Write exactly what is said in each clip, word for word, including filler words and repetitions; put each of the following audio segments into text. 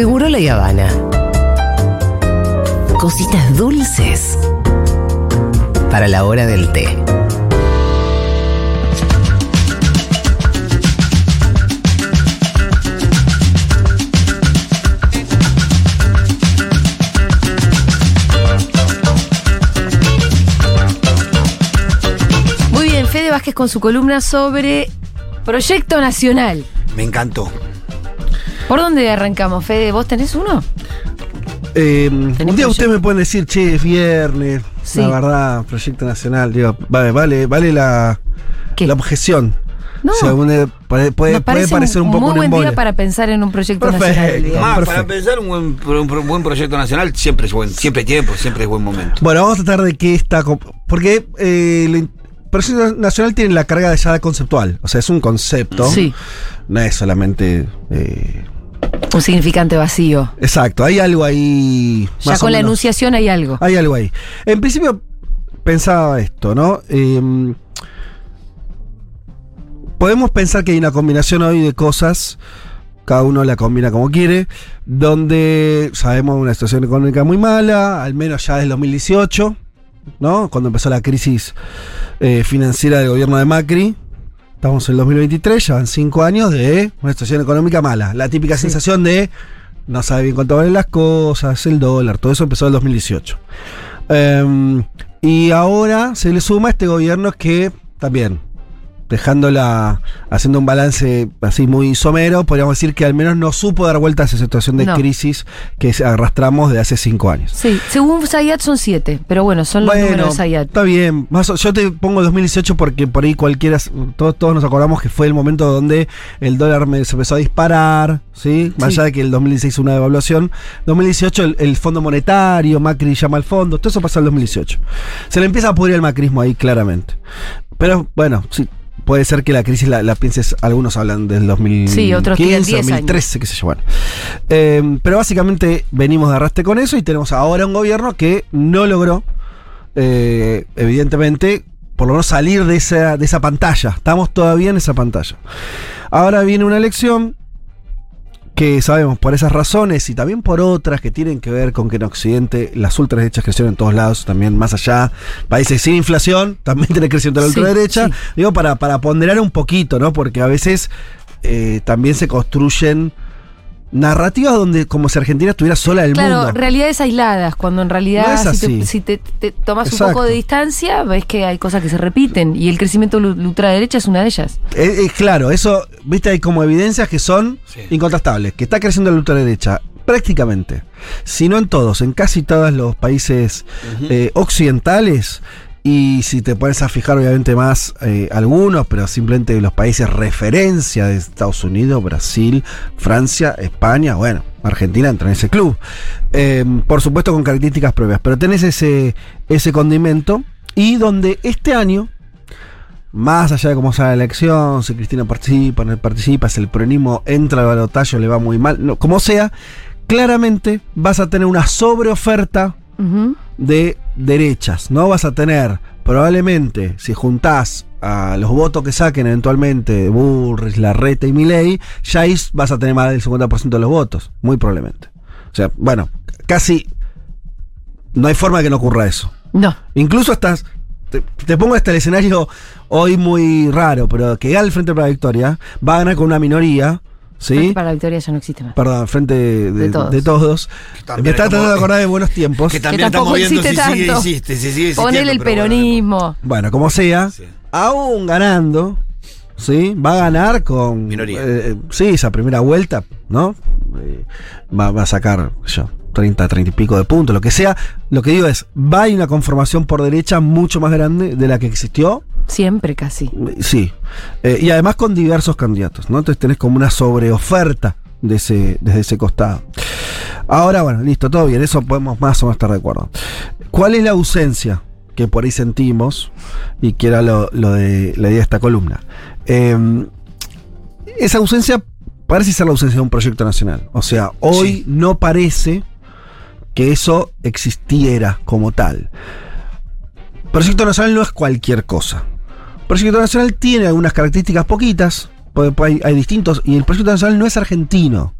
Seguro La Habana. Cositas dulces para la hora del té. Muy bien, Fede Vázquez con su columna sobre Proyecto Nacional. Me encantó. ¿Por dónde arrancamos, Fede? ¿Vos tenés uno? Eh, un día proyecto? Ustedes me pueden decir, che, es viernes, sí. La verdad, Proyecto Nacional, digo, vale, vale, vale la, la objeción. No. O sea, un, puede, puede parecer un, un poco un embole. Muy buen día para pensar en un proyecto Perfecto. nacional. Ah, para pensar un buen, un buen proyecto nacional siempre es buen, siempre hay tiempo, siempre es buen momento. Bueno, vamos a tratar de que esta, porque eh, el Proyecto Nacional tiene la carga de ya conceptual, o sea, es un concepto, sí. No es solamente... Eh, un significante vacío. Exacto, hay algo ahí. Ya más con o menos. La enunciación hay algo. Hay algo ahí. En principio pensaba esto, ¿no? Eh, podemos pensar que hay una combinación hoy de cosas, cada uno la combina como quiere, donde sabemos una situación económica muy mala, al menos ya desde dos mil dieciocho, ¿no? Cuando empezó la crisis eh, financiera del gobierno de Macri. Estamos en el dos mil veintitrés, ya van cinco años de una situación económica mala. La típica sí. sensación de no sabe bien cuánto valen las cosas, el dólar, todo eso empezó en el dos mil dieciocho. Um, y ahora se le suma a este gobierno que también, dejándola, haciendo un balance así muy somero, podríamos decir que al menos no supo dar vuelta a esa situación de no. crisis que arrastramos de hace cinco años. Sí, según Zayat son siete, pero bueno, son los bueno, números de Zayat. Está bien, más, yo te pongo dos mil dieciocho porque por ahí cualquiera, todos, todos nos acordamos que fue el momento donde el dólar se empezó a disparar, ¿sí? Más sí. allá de que el dos mil dieciséis hubo una devaluación. dos mil dieciocho el, el Fondo Monetario, Macri llama al fondo, todo eso pasó en dos mil dieciocho. Se le empieza a pudrir el macrismo ahí claramente. Pero bueno, sí. Puede ser que la crisis la, la pienses, algunos hablan del dos mil quince, sí, otros dos mil trece, qué sé yo, bueno. Eh, pero básicamente venimos de arrastre con eso y tenemos ahora un gobierno que no logró, eh, evidentemente, por lo menos salir de esa, de esa pantalla. Estamos todavía en esa pantalla. Ahora viene una elección que sabemos por esas razones y también por otras que tienen que ver con que en Occidente las ultraderechas crecieron en todos lados, también más allá, países sin inflación, también tiene creciendo la ultraderecha, sí, sí. digo, para, para ponderar un poquito, ¿no? Porque a veces eh, también se construyen narrativas donde como si Argentina estuviera sola del claro, mundo. Claro, realidades aisladas, cuando en realidad no si, te, si te, te tomas Exacto. un poco de distancia, ves que hay cosas que se repiten y el crecimiento de la ultraderecha es una de ellas. Eh, eh, claro, eso, viste, hay como evidencias que son sí. incontrastables, que está creciendo la ultraderecha prácticamente, si no en todos, en casi todos los países uh-huh. eh, occidentales. Y si te pones a fijar, obviamente, más eh, algunos, pero simplemente los países referencia de Estados Unidos, Brasil, Francia, España, bueno, Argentina entra en ese club. Eh, por supuesto con características propias, pero tenés ese, ese condimento y donde este año, más allá de cómo sale la elección, si Cristina participa, no participa, si el peronismo entra al balotaje, le va muy mal, no, como sea, claramente vas a tener una sobreoferta Uh-huh. de derechas, ¿no? Vas a tener, probablemente, si juntás a los votos que saquen eventualmente Bullrich, Larreta y Milei, ya ahí vas a tener más del cincuenta por ciento de los votos, muy probablemente. O sea, bueno, casi no hay forma de que no ocurra eso. No. Incluso estás... Te, te pongo hasta el escenario hoy muy raro, pero que al Frente para la Victoria va a ganar con una minoría... ¿Sí? Frente para la Victoria ya no existe más. Perdón, Frente de, de, de Todos. De todos. Me está tratando de acordar de buenos tiempos. Que también que tampoco estamos viendo si sigue, existe, si sigue existiendo. Ponele el peronismo. Bueno, bueno, como sea, sí. aún ganando, ¿sí? Va a ganar con... Minoría. Eh, sí, esa primera vuelta, ¿no? Eh, va, va a sacar yo treinta, treinta y pico de puntos, lo que sea. Lo que digo es, va a haber una conformación por derecha mucho más grande de la que existió. Siempre casi. Sí. Eh, y además con diversos candidatos, ¿no? Entonces tenés como una sobreoferta de ese, desde ese costado. Ahora, bueno, listo, todo bien. Eso podemos más o menos estar de acuerdo. ¿Cuál es la ausencia que por ahí sentimos? Y que era lo, lo de la idea de esta columna. Eh, esa ausencia parece ser la ausencia de un proyecto nacional. O sea, hoy sí. no parece que eso existiera como tal. Proyecto Nacional no es cualquier cosa. Proyecto Nacional tiene algunas características poquitas, hay, hay distintos, y el Proyecto Nacional no es argentino.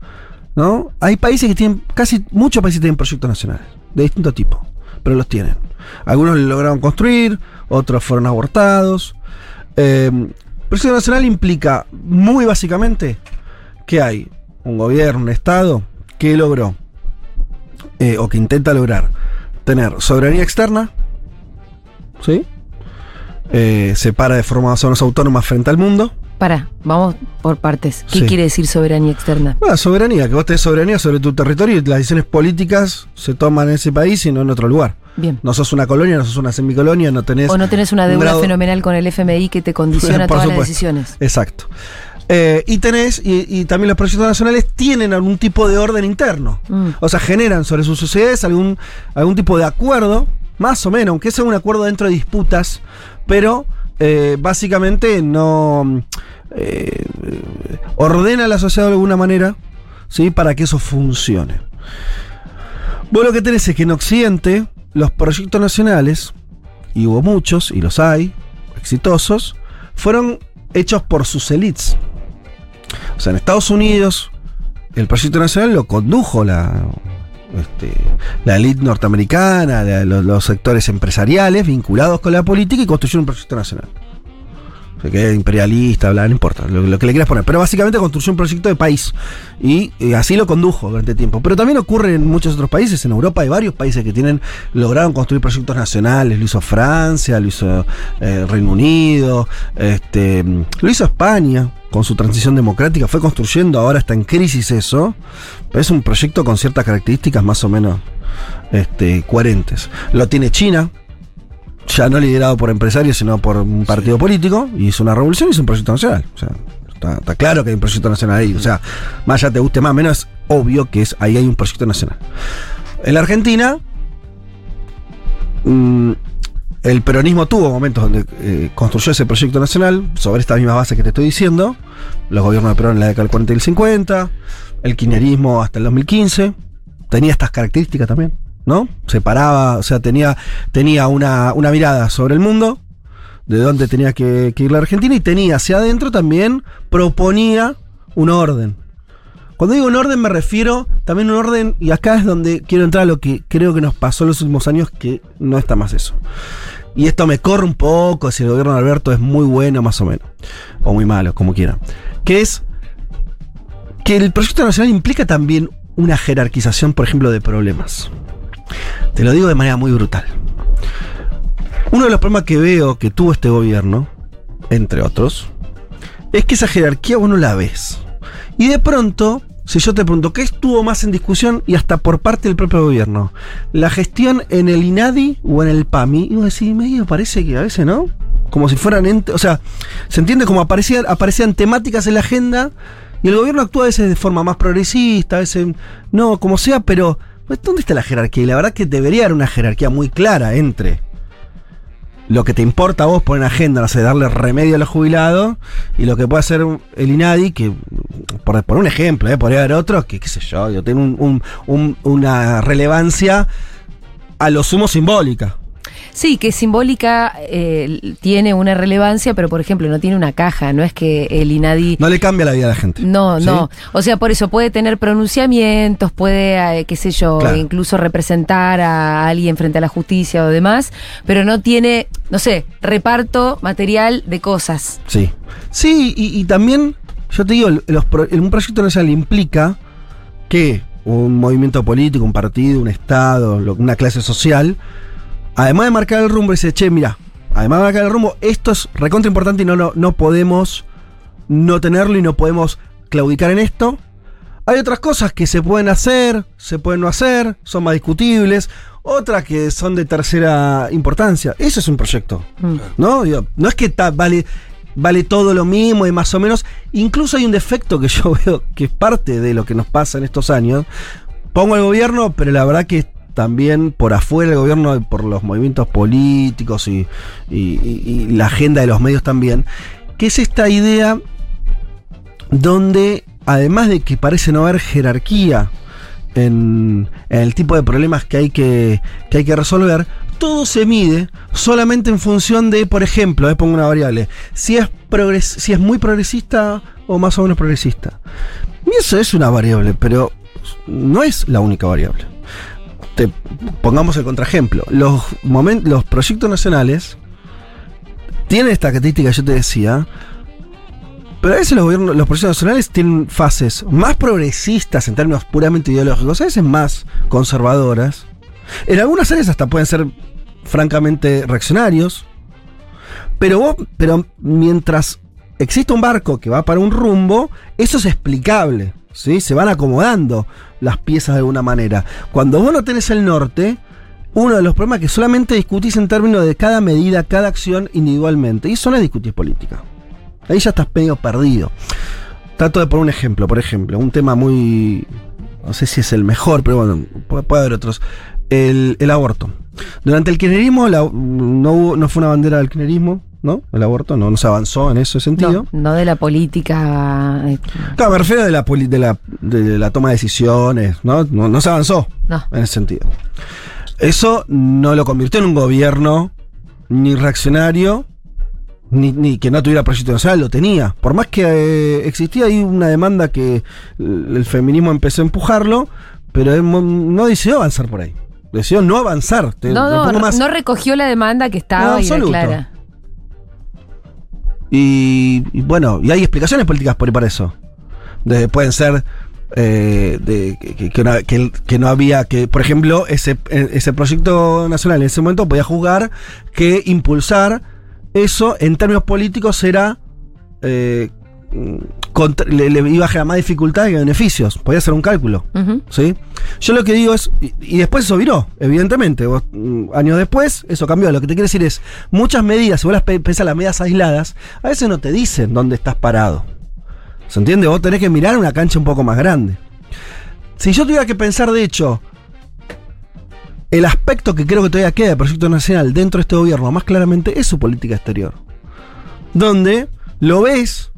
¿no? Hay países que tienen, casi muchos países tienen proyectos nacionales, de distinto tipo, pero los tienen. Algunos lo lograron construir, otros fueron abortados. Eh, proyecto nacional implica, muy básicamente, que hay un gobierno, un Estado, que logró, eh, o que intenta lograr, tener soberanía externa, ¿sí? Eh, se para de forma más o menos autónoma frente al mundo. Pará, vamos por partes. ¿Qué sí. quiere decir soberanía externa? Bueno, soberanía, que vos tenés soberanía sobre tu territorio y las decisiones políticas se toman en ese país y no en otro lugar. Bien. No sos una colonia, no sos una semicolonia, no tenés... O no tenés una deuda grado... fenomenal con el F M I que te condiciona todas supuesto. Las decisiones. Exacto. Eh, y tenés, y, y también los proyectos nacionales tienen algún tipo de orden interno. Mm. O sea, generan sobre sus sociedades algún, algún tipo de acuerdo, más o menos, aunque sea un acuerdo dentro de disputas, pero... Eh, básicamente no eh, ordena a la sociedad de alguna manera, ¿sí? Para que eso funcione. Vos lo que tenés es que en Occidente los proyectos nacionales, y hubo muchos, y los hay, exitosos, fueron hechos por sus élites. O sea, en Estados Unidos el proyecto nacional lo condujo la... Este, la élite norteamericana, la, los, los sectores empresariales vinculados con la política y construyeron un proyecto nacional. O sea, que es imperialista, bla, no importa, lo, lo que le quieras poner. Pero básicamente construyó un proyecto de país y, y así lo condujo durante tiempo. Pero también ocurre en muchos otros países. En Europa hay varios países que tienen lograron construir proyectos nacionales. Lo hizo Francia, lo hizo eh, Reino Unido, este, lo hizo España. Con su transición democrática fue construyendo, ahora está en crisis eso, pero es un proyecto con ciertas características más o menos este, coherentes. Lo tiene China, ya no liderado por empresarios, sino por un partido sí. político, y hizo una revolución y hizo un proyecto nacional. O sea, está, está claro que hay un proyecto nacional ahí. O sea, más allá te guste más o menos, es obvio que es, ahí hay un proyecto nacional. En la Argentina, mmm, el peronismo tuvo momentos donde eh, construyó ese proyecto nacional sobre estas mismas bases que te estoy diciendo. Los gobiernos de Perón en la década del cuarenta y el cincuenta, el kirchnerismo hasta el dos mil quince, tenía estas características también, ¿no? Se paraba, o sea, tenía, tenía una, una mirada sobre el mundo, de dónde tenía que, que ir la Argentina, y tenía hacia adentro también, proponía un orden. Cuando digo un orden me refiero también a un orden, y acá es donde quiero entrar a lo que creo que nos pasó en los últimos años, que no está más eso. Y esto me corre un poco, si el gobierno de Alberto es muy bueno más o menos, o muy malo, como quiera. Que es que el proyecto nacional implica también una jerarquización, por ejemplo, de problemas. Te lo digo de manera muy brutal. Uno de los problemas que veo que tuvo este gobierno, entre otros, es que esa jerarquía vos no la ves. Y de pronto, si yo te pregunto, ¿qué estuvo más en discusión y hasta por parte del propio gobierno? ¿La gestión en el INADI o en el PAMI? Y vos decís, medio parece que a veces, ¿no? Como si fueran... Ente, o sea, se entiende como aparecían, aparecían temáticas en la agenda y el gobierno actúa a veces de forma más progresista, a veces no, como sea, pero ¿dónde está la jerarquía? Y la verdad que debería haber una jerarquía muy clara entre... lo que te importa a vos poner en agenda, no sé, darle remedio a los jubilados, y lo que puede hacer el INADI, que por, por un ejemplo, ¿eh? Podría haber otros que, qué sé yo, yo tengo un, un, un, una relevancia a lo sumo simbólica. Sí, que simbólica eh, tiene una relevancia, pero por ejemplo no tiene una caja, no es que el INADI... No le cambia la vida a la gente. No, ¿sí? no. O sea, por eso puede tener pronunciamientos, puede, eh, qué sé yo, claro. incluso representar a alguien frente a la justicia o demás, pero no tiene, no sé, reparto material de cosas. Sí, sí, y, y también, yo te digo, los pro, un proyecto nacional implica que un movimiento político, un partido, un Estado, lo, una clase social... Además de marcar el rumbo, dice, che, mira, además de marcar el rumbo, esto es recontra importante y no, no, no podemos no tenerlo y no podemos claudicar en esto. Hay otras cosas que se pueden hacer, se pueden no hacer, son más discutibles, otras que son de tercera importancia. Eso es un proyecto, mm. ¿no? Digo, no es que ta, vale, vale todo lo mismo y más o menos. Incluso hay un defecto que yo veo que es parte de lo que nos pasa en estos años. Pongo el gobierno, pero la verdad que... también por afuera del gobierno, por los movimientos políticos y, y, y, y la agenda de los medios también, que es esta idea donde, además de que parece no haber jerarquía en, en el tipo de problemas que hay que, que hay que resolver, todo se mide solamente en función de, por ejemplo, eh, pongo una variable, si es, progres, si es muy progresista o más o menos progresista. Y eso es una variable, pero... no es la única variable. Te pongamos el contraejemplo. Los, los proyectos nacionales tienen esta característica que yo te decía, pero a veces los gobiernos, los proyectos nacionales tienen fases más progresistas en términos puramente ideológicos, a veces más conservadoras. En algunas áreas hasta pueden ser francamente reaccionarios. Pero vos, pero mientras existe un barco que va para un rumbo, eso es explicable, ¿sí? Se van acomodando las piezas de alguna manera. Cuando vos no tenés el norte, uno de los problemas es que solamente discutís en términos de cada medida, cada acción individualmente. Y eso no es discutir política. Ahí ya estás medio perdido. Trato de poner un ejemplo, por ejemplo, un tema muy... No sé si es el mejor, pero bueno, puede haber otros. El, el aborto. Durante el kirchnerismo la, no, no fue una bandera del kirchnerismo, ¿no? El aborto no, no se avanzó en ese sentido. No, no de la política. Claro, me refiero de la, de la, de la toma de decisiones, ¿no? No, no se avanzó no. en ese sentido. Eso no lo convirtió en un gobierno ni reaccionario, ni, ni que no tuviera proyecto nacional, lo tenía. Por más que eh, existía ahí una demanda que el feminismo empezó a empujarlo, pero él no decidió avanzar por ahí. Decidió no avanzar. Te, no, no, no, más. no recogió la demanda que estaba no, clara. Y, y bueno, y hay explicaciones políticas por, para eso. De, pueden ser eh, de, que, que, una, que, que no había, que por ejemplo, ese, ese proyecto nacional en ese momento podía juzgar que impulsar eso en términos políticos era... Eh, Contra, le, le iba a generar más dificultades que beneficios. Podía hacer un cálculo. Uh-huh. ¿Sí? Yo lo que digo es. Y, y después eso viró, evidentemente. Vos, años después, eso cambió. Lo que te quiero decir es: muchas medidas, si vos las pensás las medidas aisladas, a veces no te dicen dónde estás parado. ¿Se entiende? Vos tenés que mirar una cancha un poco más grande. Si yo tuviera que pensar, de hecho, el aspecto que creo que todavía queda de proyecto nacional dentro de este gobierno, más claramente, es su política exterior. Donde lo ves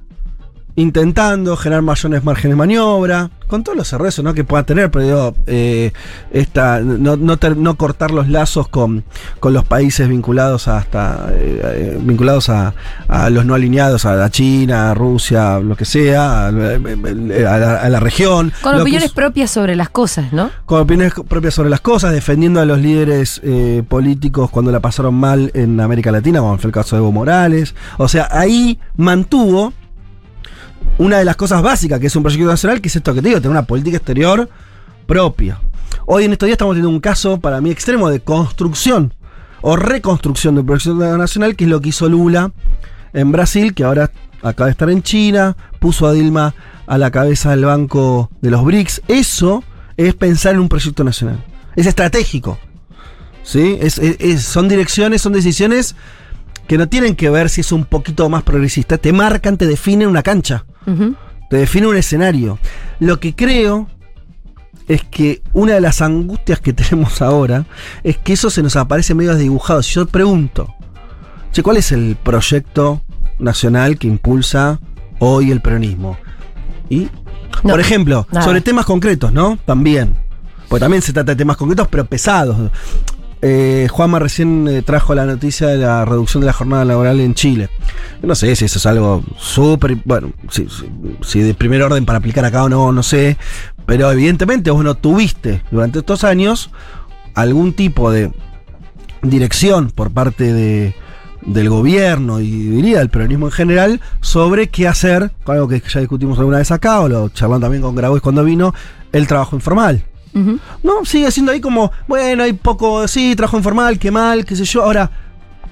intentando generar mayores márgenes de maniobra, con todos los errores, ¿no?, que pueda tener, pero digo, eh, esta, no, no, ter, no cortar los lazos con, con los países vinculados a, hasta eh, vinculados a, a los no alineados, a la China, a Rusia, lo que sea, a, a, la, a la región. Con opiniones que, propias sobre las cosas, ¿no? Con opiniones propias sobre las cosas, defendiendo a los líderes eh, políticos cuando la pasaron mal en América Latina, como fue el caso de Evo Morales. O sea, ahí mantuvo una de las cosas básicas que es un proyecto nacional, que es esto que te digo, tener una política exterior propia. Hoy en estos días estamos teniendo un caso, para mí, extremo de construcción o reconstrucción del proyecto nacional, que es lo que hizo Lula en Brasil, que ahora acaba de estar en China, puso a Dilma a la cabeza del banco de los BRICS. Eso es pensar en un proyecto nacional. Es estratégico. ¿Sí? Es, es, es, son direcciones, son decisiones que no tienen que ver si es un poquito más progresista. Te marcan, te definen una cancha. Uh-huh. Te define un escenario. Lo que creo es que una de las angustias que tenemos ahora es que eso se nos aparece medio desdibujado. Si yo pregunto, che, ¿cuál es el proyecto nacional que impulsa hoy el peronismo? Y, no, por ejemplo, nada. sobre temas concretos, ¿no? También. Porque también se trata de temas concretos, pero pesados. Eh, Juanma recién eh, trajo la noticia de la reducción de la jornada laboral en Chile. Yo no sé si eso es algo súper, bueno, si, si, si de primer orden para aplicar acá o no, no sé, pero evidentemente vos no tuviste durante estos años algún tipo de dirección por parte de, del gobierno, y diría del peronismo en general, sobre qué hacer, con algo que ya discutimos alguna vez acá, o lo charlando también con Grabois cuando vino, el trabajo informal. Uh-huh. No, sigue siendo ahí como, bueno, hay poco, sí, trabajo informal, qué mal, qué sé yo. Ahora,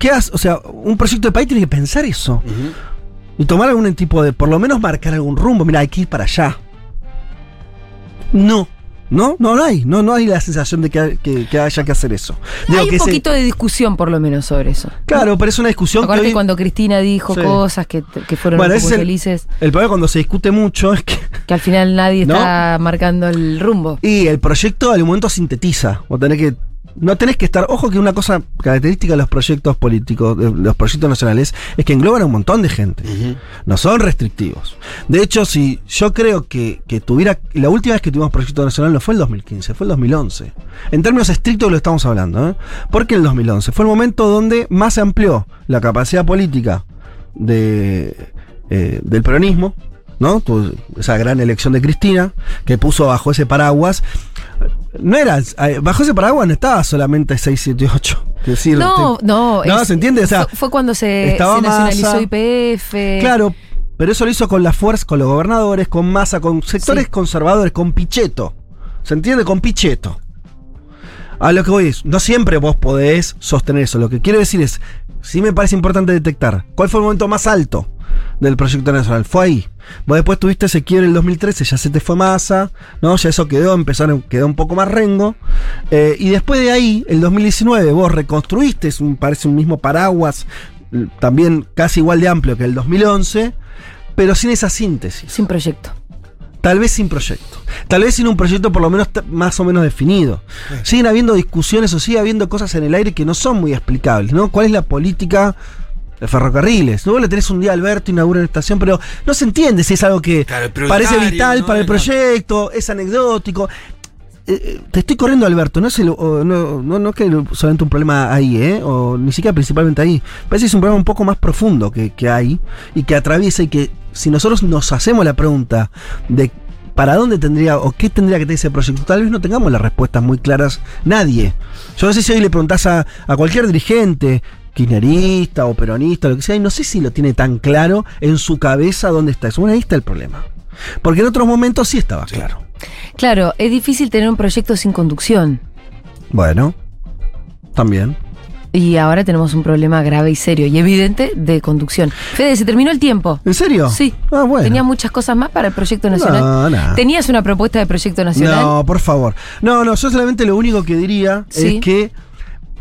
¿qué haces? O sea, un proyecto de país tiene que pensar eso. Uh-huh. Y tomar algún tipo de, por lo menos marcar algún rumbo. Mira, hay que ir para allá. No, no, no, no hay. No, no hay la sensación de que, que, que haya que hacer eso. Digo, hay que un poquito ese... de discusión, por lo menos, sobre eso. Claro, pero es una discusión. Acuérdate que hoy... cuando Cristina dijo sí. cosas que, que fueron bueno, muy felices. El, el problema cuando se discute mucho es que... Que al final nadie ¿No? está marcando el rumbo. Y el proyecto al momento sintetiza. Vos tenés que, no tenés que estar... Ojo que una cosa característica de los proyectos políticos, de los proyectos nacionales, es que engloban a un montón de gente. Uh-huh. No son restrictivos. De hecho, si yo creo que, que tuviera... La última vez que tuvimos proyecto nacional no fue el dos mil quince, fue el dos mil once. En términos estrictos lo estamos hablando, ¿eh? Porque el dos mil once fue el momento donde más se amplió la capacidad política de, eh, del peronismo. ¿no? Pues esa gran elección de Cristina, que puso bajo ese paraguas. No era, bajo ese paraguas no estaba solamente seis siete ocho. Decir, no, te, no, no, es, ¿se entiende? O sea, fue cuando se, se nacionalizó Y P F. Claro, pero eso lo hizo con la fuerza, con los gobernadores, con Massa, con sectores sí. conservadores, con Pichetto. ¿Se entiende? Con Pichetto. A lo que voy es, no siempre vos podés sostener eso. Lo que quiero decir es, sí me parece importante detectar cuál fue el momento más alto del Proyecto Nacional. Fue ahí. Vos después tuviste ese quiebre en el dos mil trece, ya se te fue Massa, ¿no? Ya eso quedó, empezaron, quedó un poco más rengo. Eh, y después de ahí, el dos mil diecinueve, vos reconstruiste, un, parece un mismo paraguas, también casi igual de amplio que el dos mil once, pero sin esa síntesis. Sin proyecto. Tal vez sin proyecto. Tal vez sin un proyecto por lo menos más o menos definido. Sí. Siguen habiendo discusiones o sigue habiendo cosas en el aire que no son muy explicables, ¿no? ¿Cuál es la política de ferrocarriles? Luego le tenés un día a Alberto, inaugura una estación, pero no se entiende si es algo que claro, parece vital, ¿no?, para el proyecto, es anecdótico. Eh, te estoy corriendo, Alberto, no es el, o, no, no, no es que solamente un problema ahí, ¿eh? O ni siquiera principalmente ahí. Parece que es un problema un poco más profundo que, que hay y que atraviesa y que si nosotros nos hacemos la pregunta de para dónde tendría o qué tendría que tener ese proyecto, tal vez no tengamos las respuestas muy claras nadie. Yo no sé si hoy le preguntás a, a cualquier dirigente kirchnerista o peronista, lo que sea, y no sé si lo tiene tan claro en su cabeza dónde está eso. Bueno, ahí está el problema. Porque en otros momentos sí estaba sí. claro. Claro, es difícil tener un proyecto sin conducción. Bueno, también. Y ahora tenemos un problema grave y serio y evidente de conducción. Fede, se terminó el tiempo. ¿En serio? Sí. Ah, bueno. Tenía muchas cosas más para el Proyecto Nacional. No, no. ¿Tenías una propuesta de Proyecto Nacional? No, por favor. No, no, yo solamente lo único que diría ¿sí? es que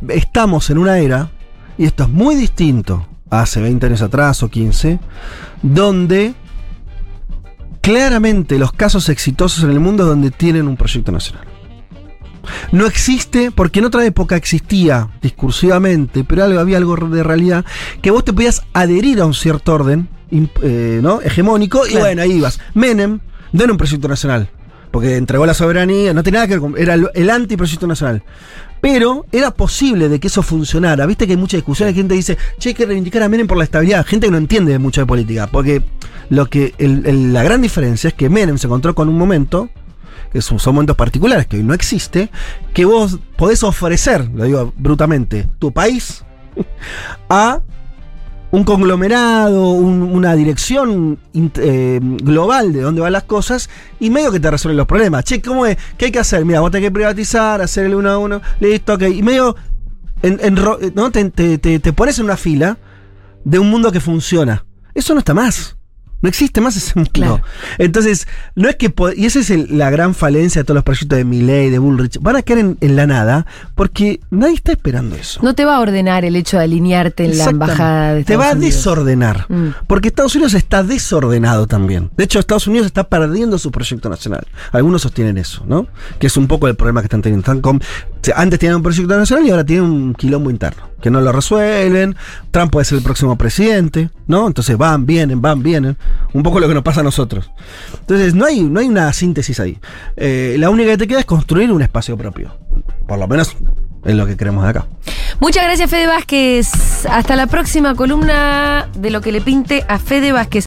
estamos en una era, y esto es muy distinto a hace veinte años atrás o quince, donde claramente los casos exitosos en el mundo es donde tienen un proyecto nacional. No existe, porque en otra época existía discursivamente, pero algo, había algo de realidad, que vos te podías adherir a un cierto orden eh, ¿no? hegemónico, claro. Y bueno, ahí ibas. Menem no era un proyecto nacional, porque entregó la soberanía, no tenía nada que ver con... Era el, el antiproyecto nacional. Pero era posible de que eso funcionara. Viste que hay mucha discusión, hay gente que dice, che, hay que reivindicar a Menem por la estabilidad. Gente que no entiende mucho de política, porque lo que el, el, la gran diferencia es que Menem se encontró con un momento, que son momentos particulares, que hoy no existe, que vos podés ofrecer, lo digo brutamente, tu país a un conglomerado, un, una dirección eh, global de dónde van las cosas y medio que te resuelven los problemas. Che, ¿cómo es? ¿Qué hay que hacer? Mira, vos tenés que privatizar, hacer el uno a uno, listo, ok. Y medio en, en, ¿no? te, te, te, te pones en una fila de un mundo que funciona. Eso no está más. No existe más ese mundo. Claro. Entonces, no es que... Y esa es el, la gran falencia de todos los proyectos de Milei, de Bullrich. Van a quedar en, en la nada porque nadie está esperando eso. No te va a ordenar el hecho de alinearte en la embajada de Estados Unidos. Te va Unidos. a desordenar. Mm. Porque Estados Unidos está desordenado también. De hecho, Estados Unidos está perdiendo su proyecto nacional. Algunos sostienen eso, ¿no? Que es un poco el problema que están teniendo. Están con, antes tenían un proyecto nacional y ahora tienen un quilombo interno. Que no lo resuelven. Trump puede ser el próximo presidente, ¿no? Entonces van, vienen, van, vienen. Un poco lo que nos pasa a nosotros. Entonces no hay, no hay una síntesis ahí. eh, La única que te queda es construir un espacio propio. Por lo menos es lo que queremos de acá. Muchas gracias, Fede Vázquez. Hasta la próxima columna de lo que le pinte a Fede Vázquez.